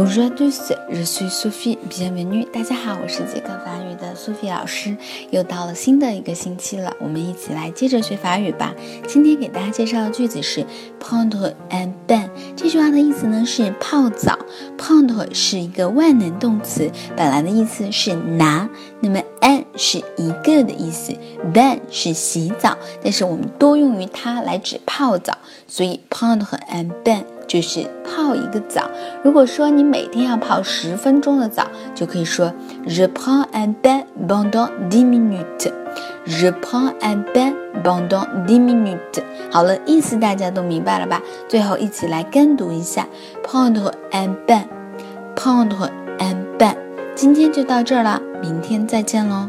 Bonjour à tous, je suis Sophie, bienvenue. 大家好，我是捷克法语的 Sophie 老师。又到了新的一个星期了，我们一起来接着学法语吧。今天给大家介绍的句子是 prendre un bain。这句话的意思呢是泡澡。prendre 是一个万能动词，本来的意思是拿，那么 un 是一个的意思 ，bain 是洗澡，但是我们多用于它来指泡澡，所以 prendre un bain。就是泡一个澡。如果说你每天要泡10分钟的澡，就可以说 Je prends un bain pendant 10 minutes。Je prends un bain pendant 10 minutes。好了，意思大家都明白了吧？最后一起来跟读一下 prendre un bain，prendre un bain。今天就到这儿了，明天再见喽。